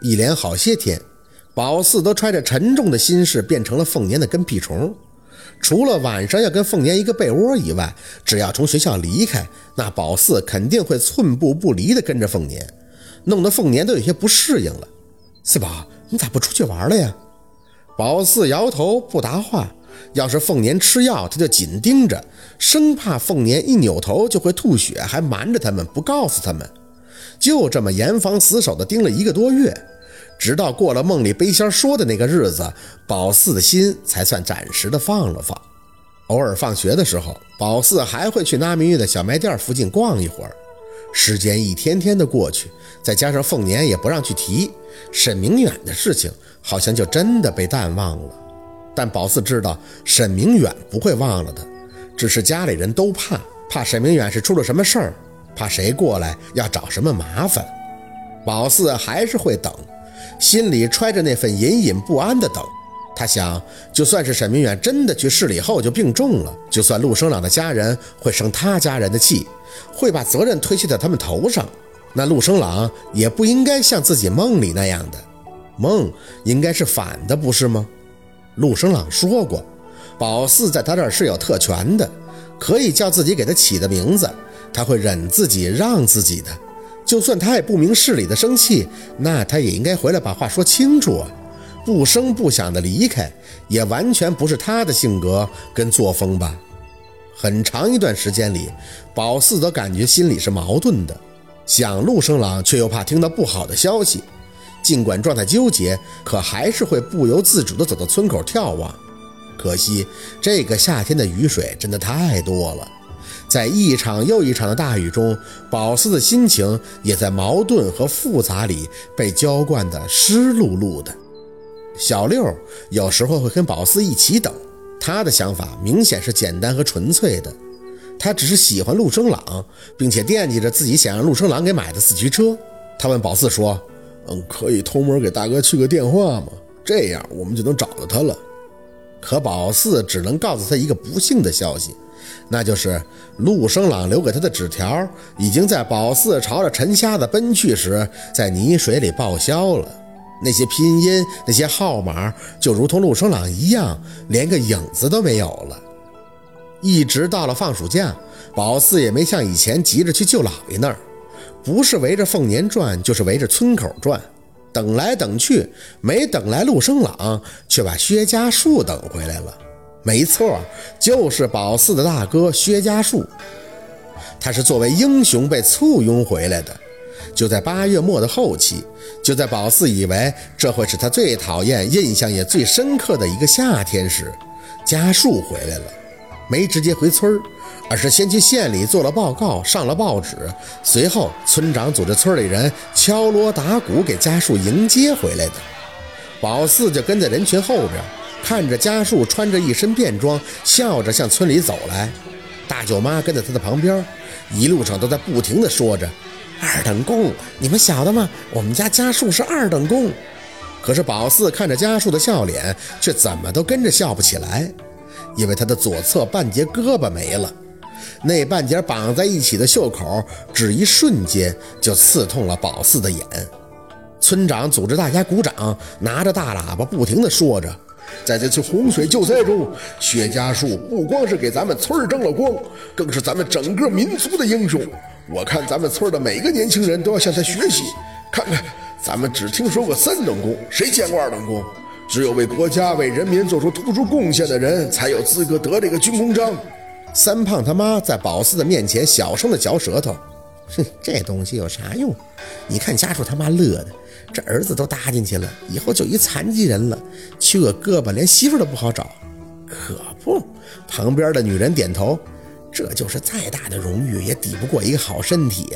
一连好些天，宝四都揣着沉重的心事变成了凤年的跟屁虫。除了晚上要跟凤年一个被窝以外，只要从学校离开，那宝四肯定会寸步不离地跟着凤年，弄得凤年都有些不适应了。四宝，你咋不出去玩了呀？宝四摇头不答话。要是凤年吃药，他就紧盯着，生怕凤年一扭头就会吐血，还瞒着他们不告诉他们。就这么严防死守地盯了1个多月，直到过了梦里背仙说的那个日子，宝四的心才算暂时的放了放。偶尔放学的时候，宝四还会去那明玉的小卖店附近逛一会儿。时间一天天的过去，再加上凤年也不让去提，沈明远的事情好像就真的被淡忘了。但宝四知道沈明远不会忘了的，只是家里人都怕沈明远是出了什么事儿，怕谁过来要找什么麻烦。宝四还是会等，心里揣着那份隐隐不安的等。他想，就算是沈明远真的去市里后就病重了，就算陆生朗的家人会生他家人的气，会把责任推卸到他们头上，那陆生朗也不应该像自己梦里那样的，梦应该是反的，不是吗？陆生朗说过，宝四在他这儿是有特权的，可以叫自己给他起的名字，他会忍自己让自己的。就算他也不明事理的生气，那他也应该回来把话说清楚啊。不声不响的离开，也完全不是他的性格跟作风吧。很长一段时间里，宝四都感觉心里是矛盾的，想陆生朗却又怕听到不好的消息。尽管状态纠结，可还是会不由自主地走到村口眺望。可惜这个夏天的雨水真的太多了，在一场又一场的大雨中，宝四的心情也在矛盾和复杂里被浇灌得湿漉漉的。小六有时候会跟宝四一起等，他的想法明显是简单和纯粹的，他只是喜欢陆生朗，并且惦记着自己想让陆生朗给买的4驱车。他问宝四说，可以偷摸给大哥去个电话吗？这样我们就能找到他了。可宝四只能告诉他一个不幸的消息，那就是陆生朗留给他的纸条已经在宝四朝着陈瞎子奔去时在泥水里报销了。那些拼音，那些号码，就如同陆生朗一样，连个影子都没有了。一直到了放暑假，宝四也没像以前急着去舅姥爷那儿，不是围着凤年转，就是围着村口转，等来等去，没等来陆生朗，却把薛家树等回来了。没错，就是宝四的大哥薛家树，他是作为英雄被簇拥回来的。就在8月末的后期，就在宝四以为这会是他最讨厌、印象也最深刻的一个夏天时，家树回来了。没直接回村，而是先去县里做了报告，上了报纸。随后村长组织村里人敲锣打鼓给家树迎接回来的。宝四就跟在人群后边，看着家树穿着一身便装，笑着向村里走来。大舅妈跟在他的旁边，一路上都在不停地说着，2等功，你们晓得吗？我们家家树是2等功。可是宝四看着家树的笑脸，却怎么都跟着笑不起来，因为他的左侧半截胳膊没了，那半截绑在一起的袖口只一瞬间就刺痛了宝四的眼。村长组织大家鼓掌，拿着大喇叭不停地说着，在这次洪水救灾中，薛家树不光是给咱们村争了光，更是咱们整个民族的英雄。我看咱们村的每个年轻人都要向他学习，看看咱们只听说过3等功，谁见过2等功？只有为国家为人民做出突出贡献的人，才有资格得这个军功章。三胖他妈在宝四的面前小声的嚼舌头，哼，这东西有啥用？你看家属他妈乐的，这儿子都搭进去了，以后就一残疾人了，缺个胳膊连媳妇都不好找。可不，旁边的女人点头，这就是再大的荣誉也抵不过一个好身体。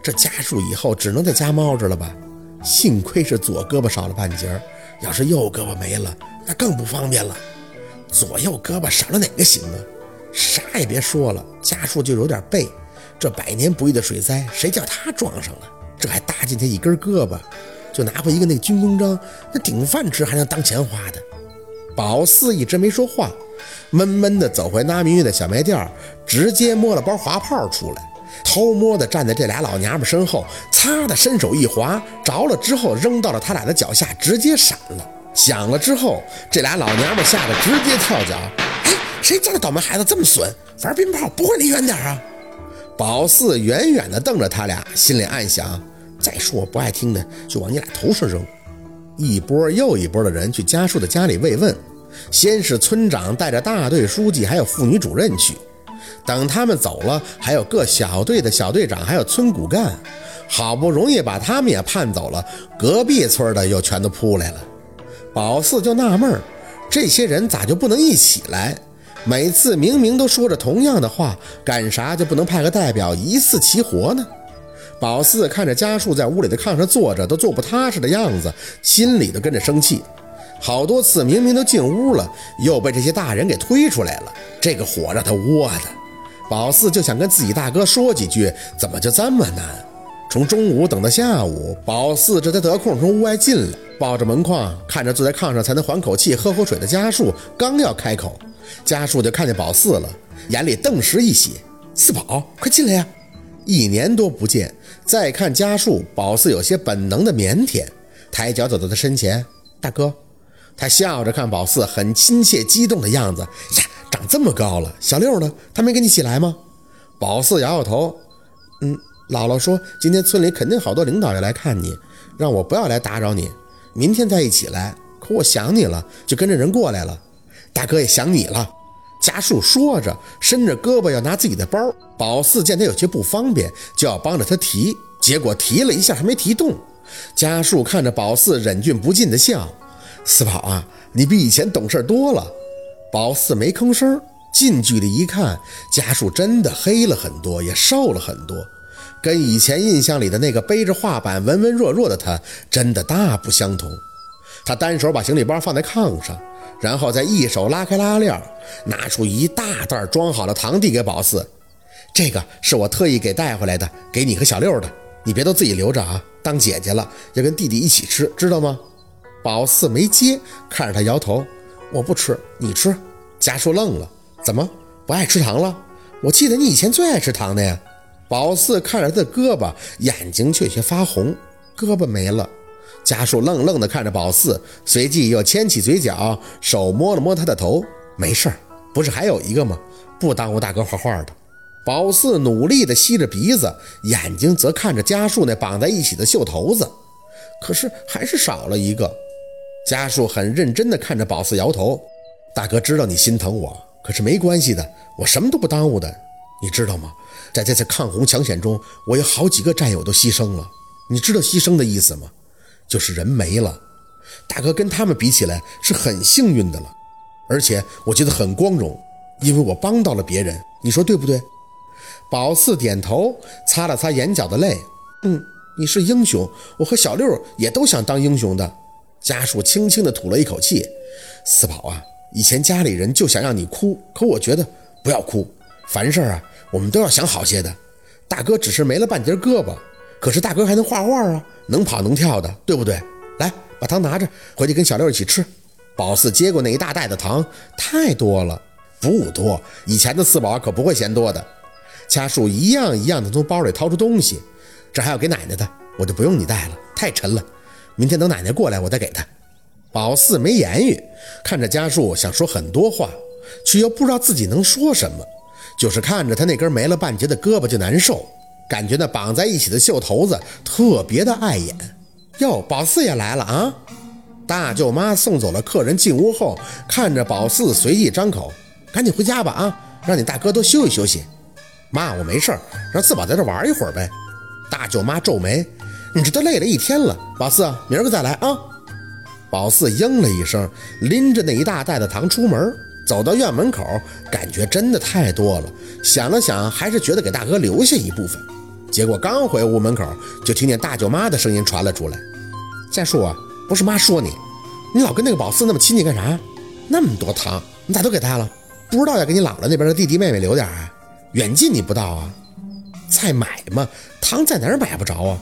这家属以后只能在家猫着了吧？幸亏是左胳膊少了半截儿，要是右胳膊没了，那更不方便了。左右胳膊少了哪个行啊？啥也别说了，家树就有点背，这100年不遇的水灾，谁叫他撞上了？这还搭进去一根胳膊，就拿回一个那军功章，那顶饭吃还能当钱花的。宝四一直没说话，闷闷的走回那明玉的小卖店，直接摸了包滑炮出来，偷摸的站在这俩老娘们身后，擦的伸手一滑，着了之后扔到了他俩的脚下，直接闪了。响了之后，这俩老娘们吓得直接跳脚。哎，谁家的倒霉孩子这么损，玩冰炮不会离远点啊？宝四远远的瞪着他俩，心里暗想，再说我不爱听的就往你俩头上扔。一波又一波的人去家树的家里慰问，先是村长带着大队书记还有妇女主任去，等他们走了，还有各小队的小队长还有村骨干，好不容易把他们也盼走了，隔壁村的又全都扑来了。宝四就纳闷，这些人咋就不能一起来？每次明明都说着同样的话，干啥就不能派个代表一次齐活呢？宝四看着家树在屋里的炕上坐着都坐不踏实的样子，心里都跟着生气。好多次明明都进屋了，又被这些大人给推出来了，这个火让他窝的。宝四就想跟自己大哥说几句，怎么就这么难？从中午等到下午，宝四这才得空从屋外进来，抱着门框看着坐在炕上才能缓口气喝口水的家树，刚要开口，家树就看见宝四了，眼里顿时一喜，四宝快进来呀！一年多不见，再看家树，宝四有些本能的腼腆，抬脚走到他身前，大哥。他笑着看宝四很亲切激动的样子，呀，长这么高了，小六呢？他没跟你一起来吗？宝四摇摇头，姥姥说今天村里肯定好多领导要来看你，让我不要来打扰你，明天再一起来。可我想你了，就跟着人过来了。大哥也想你了。家树说着伸着胳膊要拿自己的包，宝四见他有些不方便，就要帮着他提，结果提了一下还没提动。家树看着宝四忍俊不禁的笑，四宝啊，你比以前懂事多了。宝四没吭声，近距离一看，家树真的黑了很多，也瘦了很多，跟以前印象里的那个背着画板文文弱弱的他真的大不相同。他单手把行李包放在炕上，然后再一手拉开拉链，拿出一大袋装好了糖递给宝四，这个是我特意给带回来的，给你和小六的，你别都自己留着啊，当姐姐了要跟弟弟一起吃，知道吗？宝四没接，看着他摇头，我不吃你吃。家树愣了，怎么不爱吃糖了？我记得你以前最爱吃糖的呀。宝四看着他的胳膊，眼睛却有些发红，胳膊没了。家树愣愣地看着宝四，随即又牵起嘴角，手摸了摸他的头，没事儿，不是还有一个吗？不耽误大哥画画的。宝四努力地吸着鼻子，眼睛则看着家树那绑在一起的袖头子，可是还是少了一个。家树很认真地看着宝四摇头，大哥知道你心疼我，可是没关系的，我什么都不耽误的，你知道吗？在这次抗洪抢险中，我有好几个战友都牺牲了，你知道牺牲的意思吗？就是人没了。大哥跟他们比起来是很幸运的了，而且我觉得很光荣，因为我帮到了别人，你说对不对？宝四点头，擦了擦眼角的泪，你是英雄，我和小六也都想当英雄的。家属轻轻地吐了一口气，四宝啊，以前家里人就想让你哭，可我觉得不要哭，凡事啊我们都要想好些的。大哥只是没了半截胳膊，可是大哥还能画画啊，能跑能跳的，对不对？来，把糖拿着回去跟小六一起吃。宝四接过那一大袋的糖，太多了。不多，以前的四宝可不会嫌多的。家树一样一样的从包里掏出东西，这还要给奶奶的，我就不用你带了，太沉了，明天等奶奶过来我再给她。宝四没言语，看着家树想说很多话，却又不知道自己能说什么，就是看着他那根没了半截的胳膊就难受，感觉那绑在一起的袖头子特别的碍眼。哟，宝四也来了啊！大舅妈送走了客人进屋后，看着宝四随即张口，赶紧回家吧啊，让你大哥多休息休息。妈，我没事，让四宝在这玩一会儿呗。大舅妈皱眉，你这都累了一天了，宝四，明儿个再来啊。宝四应了一声，拎着那一大袋的糖出门。走到院门口，感觉真的太多了，想了想还是觉得给大哥留下一部分。结果刚回屋门口，就听见大舅妈的声音传了出来，家树啊，不是妈说你，你老跟那个宝四那么亲近干啥？那么多糖你咋都给他了？不知道要给你姥姥那边的弟弟妹妹留点啊？远近你不到啊？再买嘛，糖在哪儿买不着啊？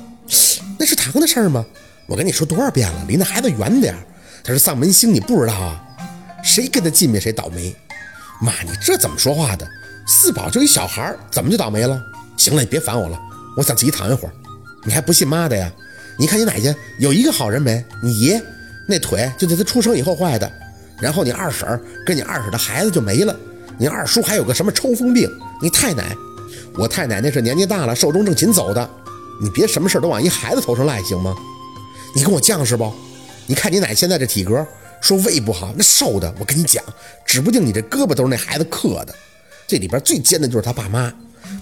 那是糖的事儿吗？我跟你说多少遍了，离那孩子远点，他是丧门星，你不知道啊？谁跟他近面谁倒霉。妈，你这怎么说话的？四宝就一小孩，怎么就倒霉了？行了，你别烦我了，我想自己躺一会儿。你还不信妈的呀？你看你奶家有一个好人没？你爷那腿就在他出生以后坏的，然后你二婶跟你二婶的孩子就没了，你二叔还有个什么抽风病，你太奶，我太奶那是年纪大了寿终正寝走的。你别什么事都往一孩子头上赖行吗？你跟我犟是不？你看你奶现在这体格，说胃不好那瘦的，我跟你讲，指不定你这胳膊都是那孩子刻的。这里边最尖的就是他爸妈，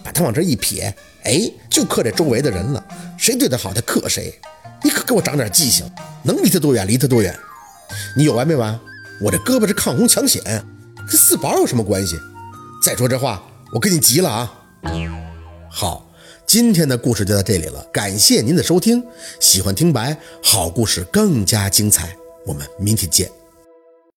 把他往这一撇，哎，就刻这周围的人了，谁对他好他刻谁。你可给我长点记性，能离他多远离他多远。你有完没完？我这胳膊是抗洪抢险，跟四宝有什么关系？再说这话我跟你急了啊。好，今天的故事就到这里了，感谢您的收听，喜欢听白好故事更加精彩，我们明天见。